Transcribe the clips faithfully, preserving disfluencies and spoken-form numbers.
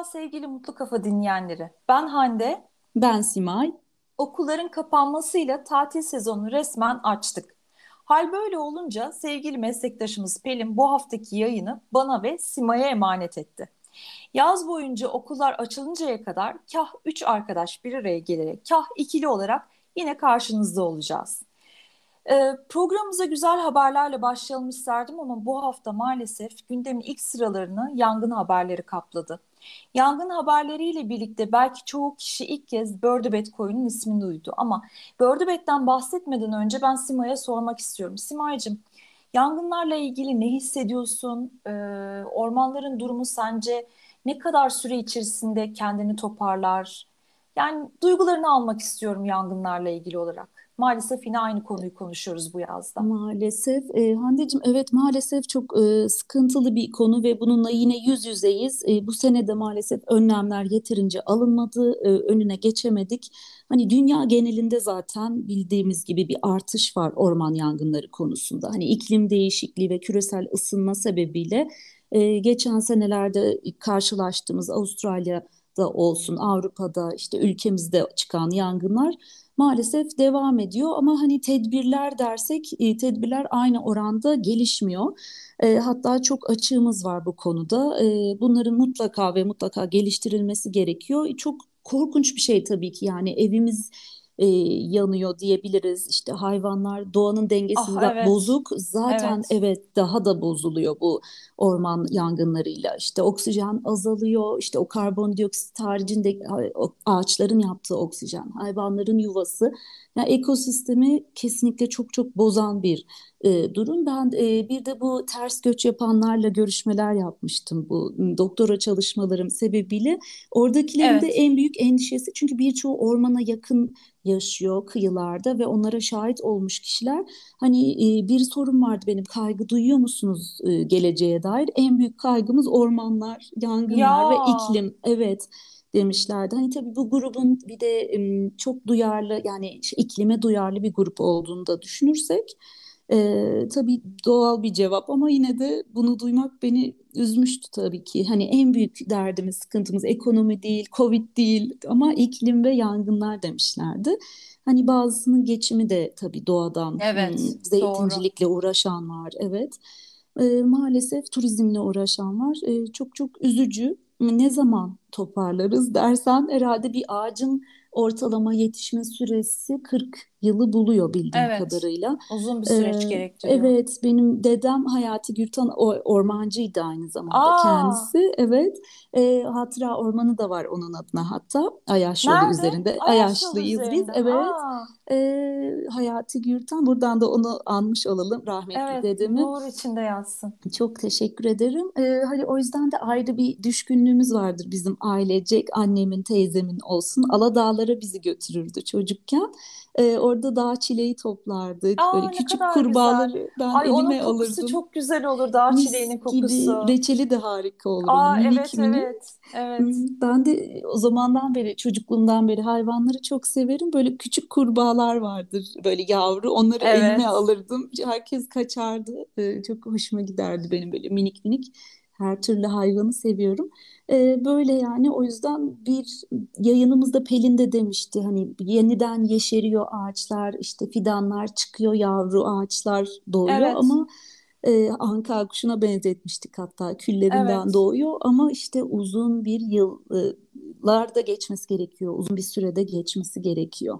Merhaba sevgili Mutlu Kafa dinleyenleri. Ben Hande. Ben Simay. Okulların kapanmasıyla tatil sezonunu resmen açtık. Hal böyle olunca sevgili meslektaşımız Pelin bu haftaki yayını bana ve Simay'a emanet etti. Yaz boyunca okullar açılıncaya kadar kah üç arkadaş bir araya gelerek kah ikili olarak yine karşınızda olacağız. Ee, programımıza güzel haberlerle başlayalım isterdim ama bu hafta maalesef gündemin ilk sıralarını yangın haberleri kapladı. Yangın haberleriyle birlikte belki çoğu kişi ilk kez Bördübet koyunun ismini duydu ama Bördübet'ten bahsetmeden önce ben Simay'a sormak istiyorum. Simay'cığım, yangınlarla ilgili ne hissediyorsun? Ee, ormanların durumu sence ne kadar süre içerisinde kendini toparlar? Yani duygularını almak istiyorum yangınlarla ilgili olarak. Maalesef yine aynı konuyu konuşuyoruz bu yazda. Maalesef. E, Hande'cim evet maalesef çok e, sıkıntılı bir konu ve bununla yine yüz yüzeyiz. E, bu sene de maalesef önlemler yeterince alınmadı, e, önüne geçemedik. Hani dünya genelinde zaten bildiğimiz gibi bir artış var orman yangınları konusunda. Hani iklim değişikliği ve küresel ısınma sebebiyle e, geçen senelerde karşılaştığımız Avustralya'da olsun, Avrupa'da, işte ülkemizde çıkan yangınlar maalesef devam ediyor ama hani tedbirler dersek tedbirler aynı oranda gelişmiyor. E, hatta çok açığımız var bu konuda. E, bunların mutlaka ve mutlaka geliştirilmesi gerekiyor. E, çok korkunç bir şey tabii ki, yani evimiz e, yanıyor diyebiliriz. İşte hayvanlar, doğanın dengesi ah, evet. bozuk. Zaten evet. evet daha da bozuluyor bu orman yangınlarıyla. İşte oksijen azalıyor. İşte o karbondioksit haricinde ağaçların yaptığı oksijen, hayvanların yuvası. Yani ekosistemi kesinlikle çok çok bozan bir e, durum. Ben e, bir de bu ters göç yapanlarla görüşmeler yapmıştım bu doktora çalışmalarım sebebiyle. Oradakilerin evet. de en büyük endişesi, çünkü birçoğu ormana yakın yaşıyor kıyılarda ve onlara şahit olmuş kişiler. Hani e, bir sorun vardı benim, kaygı duyuyor musunuz e, geleceğe dair? En büyük kaygımız ormanlar, yangınlar ya. ve iklim. Evet. demişlerdi. Hani tabii bu grubun bir de çok duyarlı, yani iklime duyarlı bir grup olduğunu da düşünürsek e, tabii doğal bir cevap ama yine de bunu duymak beni üzmüştü tabii ki. Hani en büyük derdimiz, sıkıntımız ekonomi değil, Covid değil ama iklim ve yangınlar demişlerdi. Hani bazısının geçimi de tabii doğadan, evet, zeytincilikle doğru. uğraşan var. Evet. E, maalesef turizmle uğraşan var. E, çok çok üzücü. Ne zaman toparlarız dersen herhalde bir ağacın ortalama yetişme süresi kırk yılı buluyor bildiğim evet, kadarıyla. Uzun bir süreç ee, gerektiriyor. Evet, benim dedem Hayati Gürtan ormancıydı aynı zamanda Aa! kendisi. Evet, e, hatıra ormanı da var onun adına hatta. Ayaş yolu üzerinde. Ayaşlıyız biz. Evet. E, Hayati Gürtan, buradan da onu anmış olalım rahmetli evet, dedemi. Evet, uğur içinde yatsın. Çok teşekkür ederim. E, hani o yüzden de ayrı bir düşkünlüğümüz vardır bizim ailecek, annemin, teyzemin olsun. Aladağlara bizi götürürdü çocukken. Ee, orada dağ çileği toplardık. Aa, böyle küçük kurbağaları ben Ay, elime alırdım. Onun kokusu alırdım. Çok güzel olur, dağ Mis çileğinin kokusu. Gibi, reçeli de harika olur. Aa, minik, evet, minik. evet evet. Ben de o zamandan beri, çocukluğumdan beri hayvanları çok severim. Böyle küçük kurbağalar vardır böyle yavru, onları evet. elime alırdım. Herkes kaçardı. Ee, çok hoşuma giderdi benim, böyle minik minik. Her türlü hayvanı seviyorum. Ee, böyle yani, o yüzden bir yayınımızda Pelin de demişti, hani yeniden yeşeriyor ağaçlar, işte fidanlar çıkıyor, yavru ağaçlar doğuyor evet. ama e, anka kuşuna benzetmiştik hatta, küllerinden evet. doğuyor ama işte uzun bir yıllarda geçmesi gerekiyor, uzun bir sürede geçmesi gerekiyor.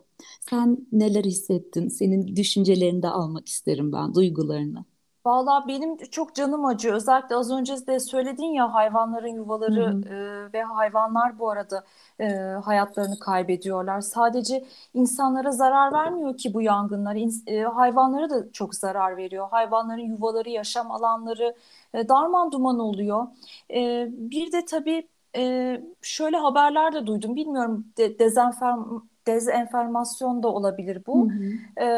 Sen neler hissettin? Senin düşüncelerini de almak isterim ben, duygularını. Vallahi benim çok canım acıyor. Özellikle az önce de söyledin ya, hayvanların yuvaları e, ve hayvanlar bu arada e, hayatlarını kaybediyorlar. Sadece insanlara zarar vermiyor ki bu yangınlar. İns- e, hayvanlara da çok zarar veriyor. Hayvanların yuvaları, yaşam alanları e, darman duman oluyor. E, bir de tabii e, şöyle haberler de duydum. Bilmiyorum, de- dezenform dezenformasyon da olabilir bu. Hı hı. E,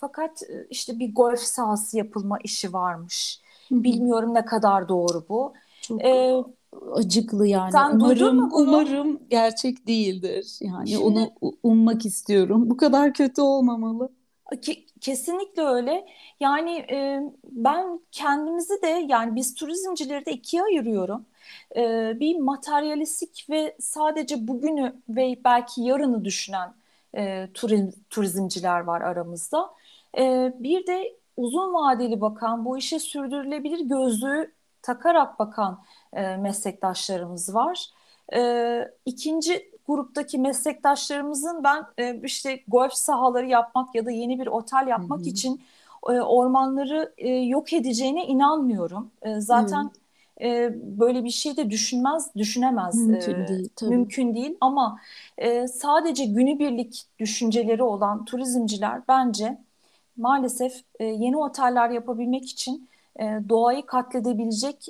fakat işte bir golf sahası yapılma işi varmış. Hı hı. Bilmiyorum ne kadar doğru bu. Çok e, acıklı yani. Sen umarım, duydun mu bunu? Umarım gerçek değildir. Yani şimdi, onu ummak istiyorum. Bu kadar kötü olmamalı. Kesinlikle öyle. Yani e, ben kendimizi de, yani biz turizmcileri de ikiye ayırıyorum. E, bir materyalistik ve sadece bugünü ve belki yarını düşünen e, turizm, turizmciler var aramızda. E, bir de uzun vadeli bakan, bu işe sürdürülebilir gözlüğü takarak bakan e, meslektaşlarımız var. E, ikinci gruptaki meslektaşlarımızın ben işte golf sahaları yapmak ya da yeni bir otel yapmak, hı hı, için ormanları yok edeceğine inanmıyorum. Zaten hı, böyle bir şey de düşünmez, düşünemez. Mümkün değil. Tabii. Mümkün değil ama sadece günübirlik düşünceleri olan turizmciler bence maalesef yeni oteller yapabilmek için doğayı katledebilecek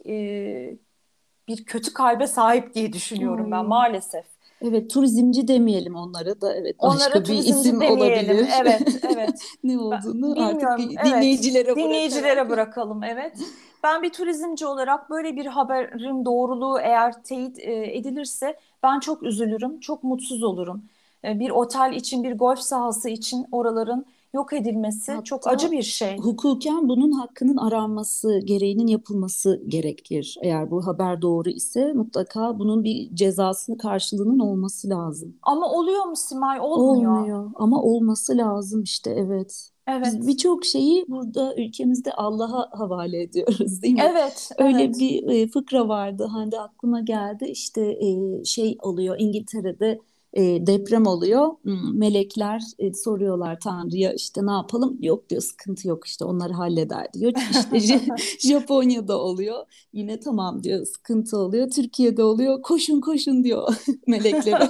bir kötü kalbe sahip diye düşünüyorum, hı, ben maalesef. Evet, turizmci demeyelim onlara da, evet, onlara başka bir isim demeyelim olabilir. Evet, evet. Ne olduğunu ben artık bir dinleyicilere, evet, bırakalım. Dinleyicilere bırakalım, evet. Ben bir turizmci olarak böyle bir haberin doğruluğu eğer teyit edilirse ben çok üzülürüm, çok mutsuz olurum. Bir otel için, bir golf sahası için oraların yok edilmesi, hatta çok acı bir şey. Hukuken bunun hakkının aranması, gereğinin yapılması gerekir. Eğer bu haber doğru ise mutlaka bunun bir cezasının, karşılığının olması lazım. Ama oluyor mu Simay? Olmuyor. Olmuyor ama olması lazım işte, evet. Evet. Biz birçok şeyi burada ülkemizde Allah'a havale ediyoruz, değil mi? Evet. Öyle, evet, bir fıkra vardı, Hande, aklıma geldi. İşte şey oluyor İngiltere'de. E, deprem oluyor, melekler e, soruyorlar Tanrı'ya işte ne yapalım, yok diyor, sıkıntı yok işte onları halleder diyor. İşte Japonya'da oluyor, yine tamam diyor, sıkıntı oluyor. Türkiye'de oluyor, koşun koşun diyor meleklere.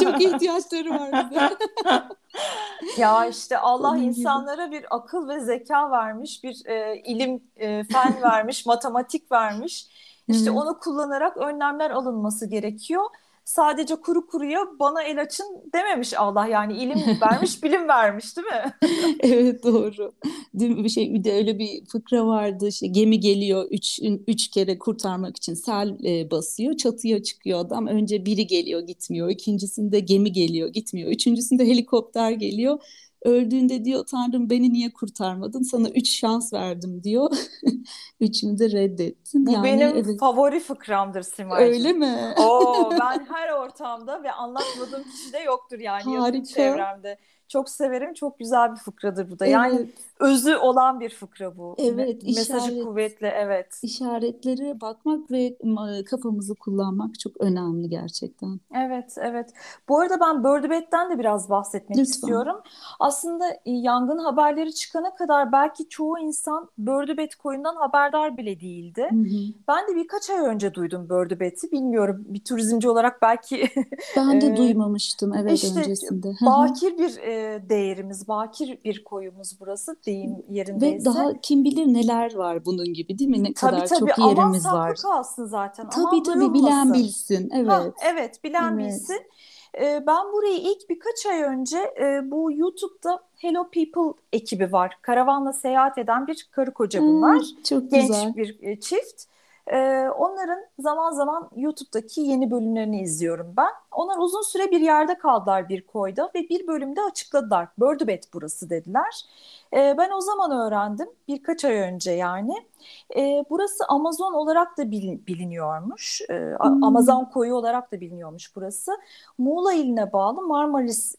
Çok ihtiyaçları var bize. Ya işte Allah onun insanlara gibi bir akıl ve zeka vermiş, bir e, ilim, e, fen vermiş, matematik vermiş. İşte hmm, onu kullanarak önlemler alınması gerekiyor. Sadece kuru kuruya bana el açın dememiş Allah, yani ilim vermiş, bilim vermiş, değil mi? Evet, doğru. Bir şey, bir de öyle bir fıkra vardı. İşte gemi geliyor üç, üç kere kurtarmak için, sel e, basıyor, çatıya çıkıyor adam. Önce biri geliyor, gitmiyor. İkincisinde gemi geliyor, gitmiyor. Üçüncüsünde helikopter geliyor. Öldüğünde diyor Tanrım beni niye kurtarmadın? Sana üç şans verdim diyor. Üçünü de reddettin. Bu yani benim, evet, favori fıkramdır Simay'cığım. Öyle mi? Oo, ben her ortamda ve anlatmadığım kişi de yoktur yani. Harika. Çevremde. Çok severim. Çok güzel bir fıkradır bu da. Evet. Yani özü olan bir fıkra bu. Evet. Me- işaret, mesajı kuvvetli. Evet. İşaretlere bakmak ve kafamızı kullanmak çok önemli gerçekten. Evet, evet. Bu arada ben Bördübet'ten de biraz bahsetmek, lütfen, istiyorum. Aslında yangın haberleri çıkana kadar belki çoğu insan Bördübet koyundan haberdar bile değildi. Hı hı. Ben de birkaç ay önce duydum Bördübet'i. Bilmiyorum, bir turizmci olarak belki. Ben de duymamıştım, evet, işte, öncesinde. Bakir bir değerimiz, bakir bir koyumuz burası, deyim yerindeyse. Ve daha kim bilir neler var bunun gibi, değil mi? Ne tabii, kadar tabii, çok yerimiz var. Aman saklı kalsın zaten. Tabii aman, tabii duyulmasın. Bilen bilsin. Evet, ha, evet, bilen, evet, bilsin. Ben burayı ilk birkaç ay önce bu YouTube'da Hello People ekibi var. Karavanla seyahat eden bir karı koca bunlar. Hmm, çok genç, güzel bir çift. Onların zaman zaman YouTube'daki yeni bölümlerini izliyorum ben. Onlar uzun süre bir yerde kaldılar, bir koyda, ve bir bölümde açıkladılar. Bördübet burası dediler. Ben o zaman öğrendim, birkaç ay önce yani. Burası Amazon olarak da biliniyormuş. Hmm. Amazon koyu olarak da biliniyormuş burası. Muğla iline bağlı Marmaris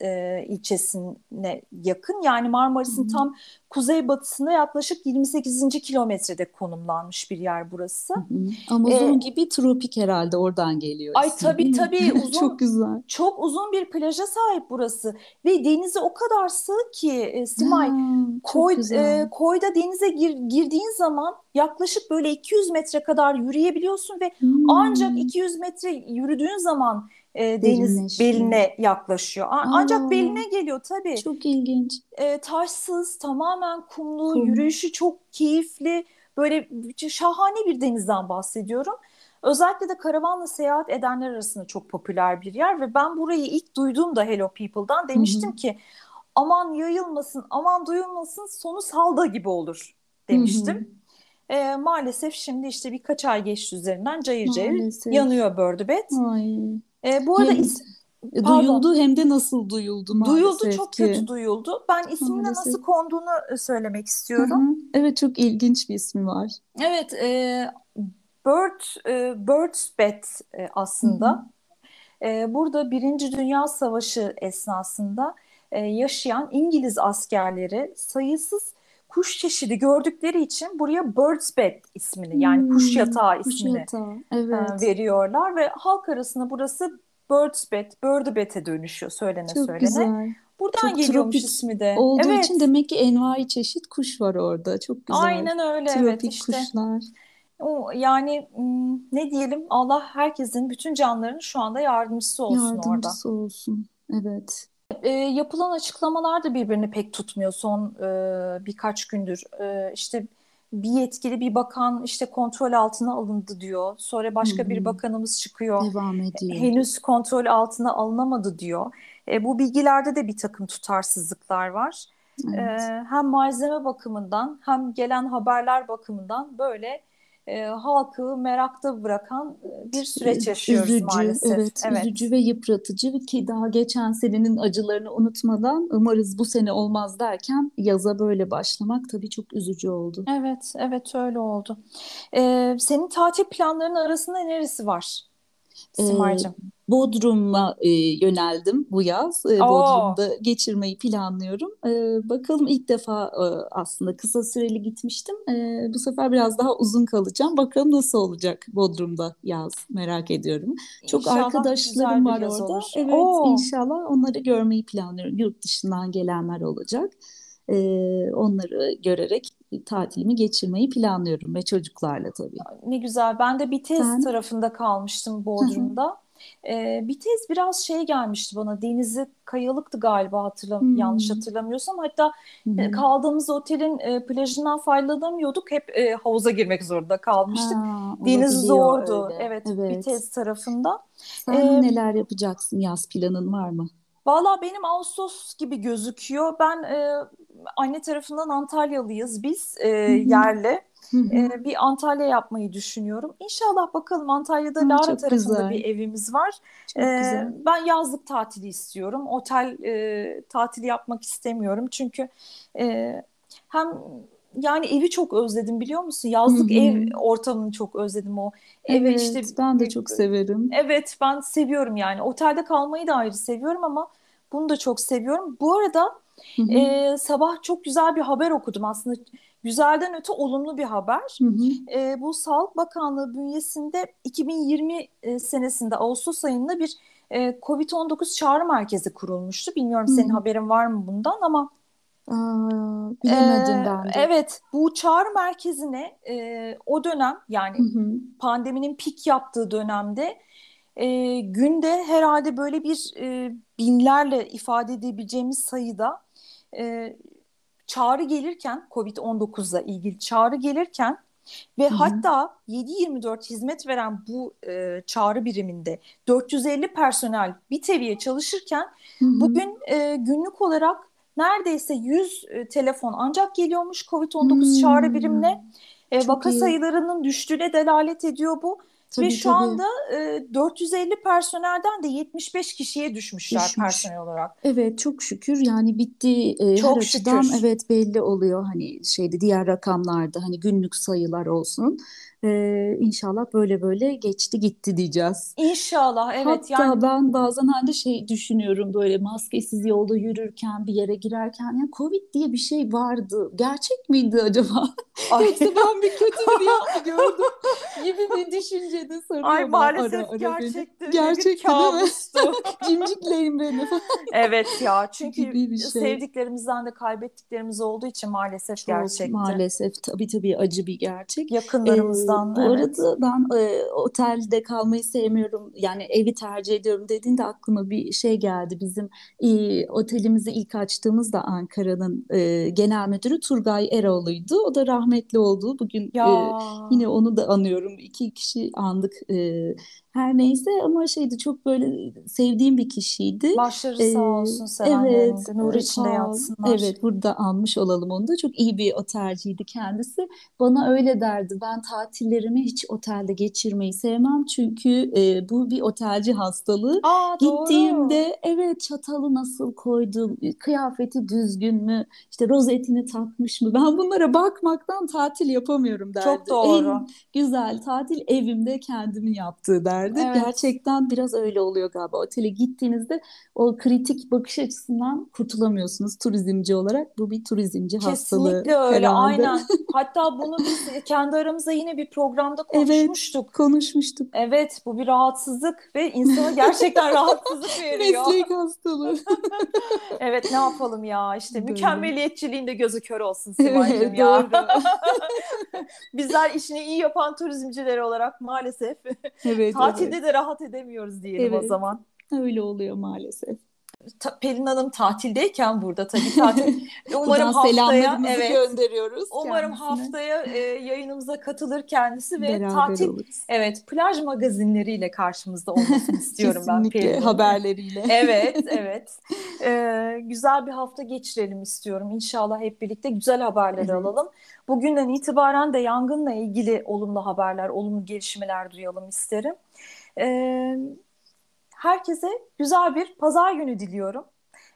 ilçesine yakın. Yani Marmaris'in hmm, tam kuzeybatısında yaklaşık yirmi sekizinci kilometrede konumlanmış bir yer burası. Hmm. Amazon ee, gibi tropik herhalde, oradan geliyor. Ay tabii tabii. Uzun, çok güzel. Çok uzun bir plaja sahip burası. Ve denize o kadar sığ ki Simay. Hmm. Koy, e, koyda denize gir, girdiğin zaman yaklaşık böyle iki yüz metre kadar yürüyebiliyorsun ve hmm, ancak iki yüz metre yürüdüğün zaman e, deniz Derinleşiyor. beline yaklaşıyor. Aa, ancak beline geliyor tabii. Çok ilginç. E, taşsız, tamamen kumlu, Kum. yürüyüşü çok keyifli, böyle şahane bir denizden bahsediyorum. Özellikle de karavanla seyahat edenler arasında çok popüler bir yer ve ben burayı ilk duyduğumda Hello People'dan demiştim, hı hı, ki aman yayılmasın, aman duyulmasın, sonu salda gibi olur demiştim. E, maalesef şimdi işte birkaç ay geçti üzerinden, cayır cayır maalesef yanıyor Bördübet. E, bu arada is- Pardon. Duyuldu hem de nasıl duyuldu maalesef Duyuldu çok ki. kötü duyuldu. Ben ismine maalesef. nasıl konduğunu söylemek istiyorum. Hı hı. Evet, çok ilginç bir ismi var. Evet, e, Bird, e, Bördübet e, aslında. Hı hı. E, burada Birinci Dünya Savaşı esnasında e, yaşayan İngiliz askerleri sayısız kuş çeşidi gördükleri için buraya Bördübet ismini, yani hmm, kuş yatağı ismini kuş yatağı, evet. e, veriyorlar ve halk arasında burası Bördübet, Bördübet'e dönüşüyor söylene Çok söylene. Güzel. Buradan Çok geliyormuş ismi de. Olduğu evet. için demek ki envai çeşit kuş var orada. Çok güzel. Aynen öyle. Tropik evet işte. Kuşlar. O, yani ne diyelim, Allah herkesin, bütün canların şu anda yardımcısı olsun yardımcısı orada. Yardımcısı olsun. Evet. E, yapılan açıklamalar da birbirini pek tutmuyor son e, birkaç gündür. E, işte bir yetkili, bir bakan işte kontrol altına alındı diyor. Sonra başka Hı-hı. bir bakanımız çıkıyor. Devam ediyor. Henüz kontrol altına alınamadı diyor. E, bu bilgilerde de bir takım tutarsızlıklar var. Evet. E, hem malzeme bakımından hem gelen haberler bakımından böyle e, halkı merakta bırakan bir süreç yaşıyoruz üzücü, maalesef. Evet, evet. Üzücü ve yıpratıcı ki daha geçen senenin acılarını unutmadan umarız bu sene olmaz derken yaza böyle başlamak tabii çok üzücü oldu. Evet, evet öyle oldu. E, senin tatil planlarının arasında neresi var Simay'cığım? E, Bodrum'a e, yöneldim bu yaz. E, Bodrum'da geçirmeyi planlıyorum. E, bakalım, ilk defa e, aslında kısa süreli gitmiştim. E, bu sefer biraz daha uzun kalacağım. Bakalım nasıl olacak Bodrum'da yaz, merak ediyorum. Çok inşallah arkadaşlarım var orada. Olur. Evet, Oo. inşallah onları görmeyi planlıyorum. Yurt dışından gelenler olacak. E, onları görerek tatilimi geçirmeyi planlıyorum ve çocuklarla tabii. Ne güzel. Ben de Bitez ben... tarafında kalmıştım Bodrum'da. Ee, Bitez biraz şey gelmişti bana, denizi kayalıktı galiba, hatırlam hmm. yanlış hatırlamıyorsam, hatta hmm. kaldığımız otelin e, plajından faydalanamıyorduk, hep e, havuza girmek zorunda kalmıştık. Ha, deniz zordu evet, evet Bitez tarafında. Sen ee, neler yapacaksın, yaz planın var mı? Valla benim Ağustos gibi gözüküyor. Ben e, anne tarafından Antalyalıyız biz e, yerli. Ee, bir Antalya yapmayı düşünüyorum. İnşallah, bakalım. Antalya'da Hı, Lara tarafında güzel. bir evimiz var. Ee, ben yazlık tatili istiyorum. Otel e, tatili yapmak istemiyorum. Çünkü e, hem yani evi çok özledim, biliyor musun? Yazlık Hı-hı. ev ortamını çok özledim o. Evi evet, işte, ben de çok severim. Evet, ben seviyorum yani. Otelde kalmayı da ayrı seviyorum ama bunu da çok seviyorum. Bu arada e, sabah çok güzel bir haber okudum aslında. Güzelden öte olumlu bir haber. Hı hı. E, bu Sağlık Bakanlığı bünyesinde iki bin yirmi e, senesinde Ağustos ayında bir e, covid on dokuz çağrı merkezi kurulmuştu. Bilmiyorum hı. senin haberin var mı bundan ama. Aa, bilemedim e, ben de. Evet, bu çağrı merkezine e, o dönem, yani hı hı. pandeminin pik yaptığı dönemde e, günde herhalde böyle bir e, binlerle ifade edebileceğimiz sayıda e, çağrı gelirken, covid on dokuzla ilgili çağrı gelirken ve Hı-hı. hatta yedi yirmi dört hizmet veren bu e, çağrı biriminde dört yüz elli personel bir teviye çalışırken Hı-hı. bugün e, günlük olarak neredeyse yüz e, telefon ancak geliyormuş covid on dokuz Hı-hı. çağrı birimine. E, vaka iyi. sayılarının düştüğüne delalet ediyor bu. Tabii, ve şu tabii. anda e, dört yüz elli personelden de yetmiş beş kişiye düşmüşler Düşmüş. personel olarak. Evet, çok şükür yani bitti e, çok her şükür. açıdan evet belli oluyor, hani şeyde, diğer rakamlarda hani günlük sayılar olsun. Ee, inşallah böyle böyle geçti gitti diyeceğiz. İnşallah evet. Hatta yani... ben bazen hani şey düşünüyorum, böyle maskesiz yolda yürürken, bir yere girerken, yani Covid diye bir şey vardı. Gerçek miydi acaba? Yoksa ben bir kötü bir rüya gördüm gibi bir düşüncede sarıyorum. Ay maalesef ara, ara gerçekti. Gerçekti değil mi? Cimcikleyin beni. Evet ya, çünkü şey. sevdiklerimizden de kaybettiklerimiz olduğu için maalesef Çok gerçekti. Maalesef tabii tabii acı bir gerçek. Yakınlarımız. Ee, Bu evet. arada ben e, otelde kalmayı sevmiyorum, yani evi tercih ediyorum dediğinde aklıma bir şey geldi. Bizim e, otelimizi ilk açtığımızda Ankara'nın e, genel müdürü Turgay Eroğlu'ydu. O da rahmetli oldu. Bugün e, yine onu da anıyorum. İki kişi andık. E, Her neyse, ama şeydi, çok böyle sevdiğim bir kişiydi. Başları ee, sağ olsun Selenye'nin de, nur içinde yatsınlar. Evet, burada almış olalım onu da. Çok iyi bir otelciydi kendisi. Bana öyle derdi, ben tatillerimi hiç otelde geçirmeyi sevmem. Çünkü e, bu bir otelci hastalığı. Aa, gittiğimde doğru. Evet, çatalı nasıl koydum, kıyafeti düzgün mü, işte rozetini takmış mı? Ben bunlara bakmaktan tatil yapamıyorum derdi. Çok doğru. En güzel tatil evimde kendimin yaptığı derdi. Evet. Gerçekten biraz öyle oluyor galiba. Otele gittiğinizde o kritik bakış açısından kurtulamıyorsunuz turizmci olarak. Bu bir turizmci kesinlikle hastalığı. Kesinlikle öyle herhalde. Aynen. Hatta bunu biz kendi aramızda yine bir programda konuşmuştuk. Evet, konuşmuştuk. Evet, bu bir rahatsızlık ve insana gerçekten rahatsızlık veriyor. Meslek hastalığı. Evet, ne yapalım ya, işte mükemmeliyetçiliğin de gözü kör olsun Simay'cığım ya. Bizler işini iyi yapan turizmciler olarak maalesef. Evet. Tatilde evet. de rahat edemiyoruz diyelim evet. o zaman. Öyle oluyor maalesef. Ta- Pelin Hanım tatildeyken burada tabii tatil. Umarım haftaya evet, gönderiyoruz. Umarım kendisine. Haftaya e, yayınımıza katılır kendisi ve beraber tatil oluruz. Evet, plaj magazinleriyle karşımızda olmasını istiyorum ben Pelin. Haberleriyle. Evet, evet. E, güzel bir hafta geçirelim istiyorum. İnşallah hep birlikte güzel haberleri alalım. Bugünden itibaren de yangınla ilgili olumlu haberler, olumlu gelişmeler duyalım isterim. Eee Herkese güzel bir pazar günü diliyorum.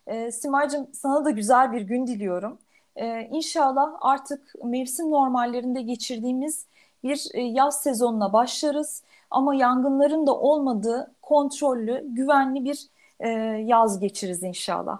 E, Simay'cığım, sana da güzel bir gün diliyorum. E, İnşallah artık mevsim normallerinde geçirdiğimiz bir e, yaz sezonuna başlarız. Ama yangınların da olmadığı, kontrollü, güvenli bir e, yaz geçiririz inşallah.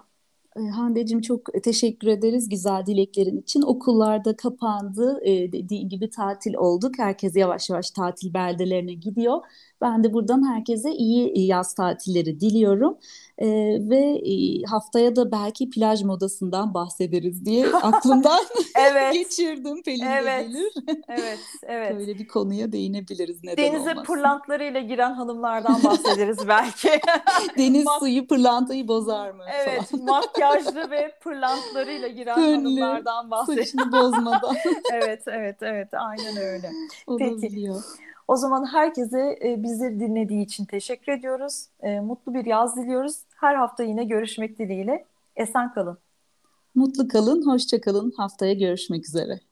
Hande'cim, çok teşekkür ederiz güzel dileklerin için. Okullarda kapandı, dediğin gibi tatil olduk. Herkes yavaş yavaş tatil beldelerine gidiyor. Ben de buradan herkese iyi yaz tatilleri diliyorum. Ee, ve haftaya da belki plaj modasından bahsederiz diye aklımdan evet. geçirdim. Pelin evet. de gelir. Evet, evet. Böyle bir konuya değinebiliriz. Neden denize olmasın? Pırlantalarıyla giren hanımlardan bahsederiz belki. Deniz Mas- suyu pırlantayı bozar mı? Evet, falan. Makyajlı ve pırlantalarıyla giren Könlü, hanımlardan bahsederiz. Saçını bozmadan. evet, evet, evet. Aynen öyle. Olabiliyor. Peki. O zaman herkese bizleri dinlediği için teşekkür ediyoruz. Mutlu bir yaz diliyoruz. Her hafta yine görüşmek dileğiyle. Esen kalın. Mutlu kalın, hoşça kalın. Haftaya görüşmek üzere.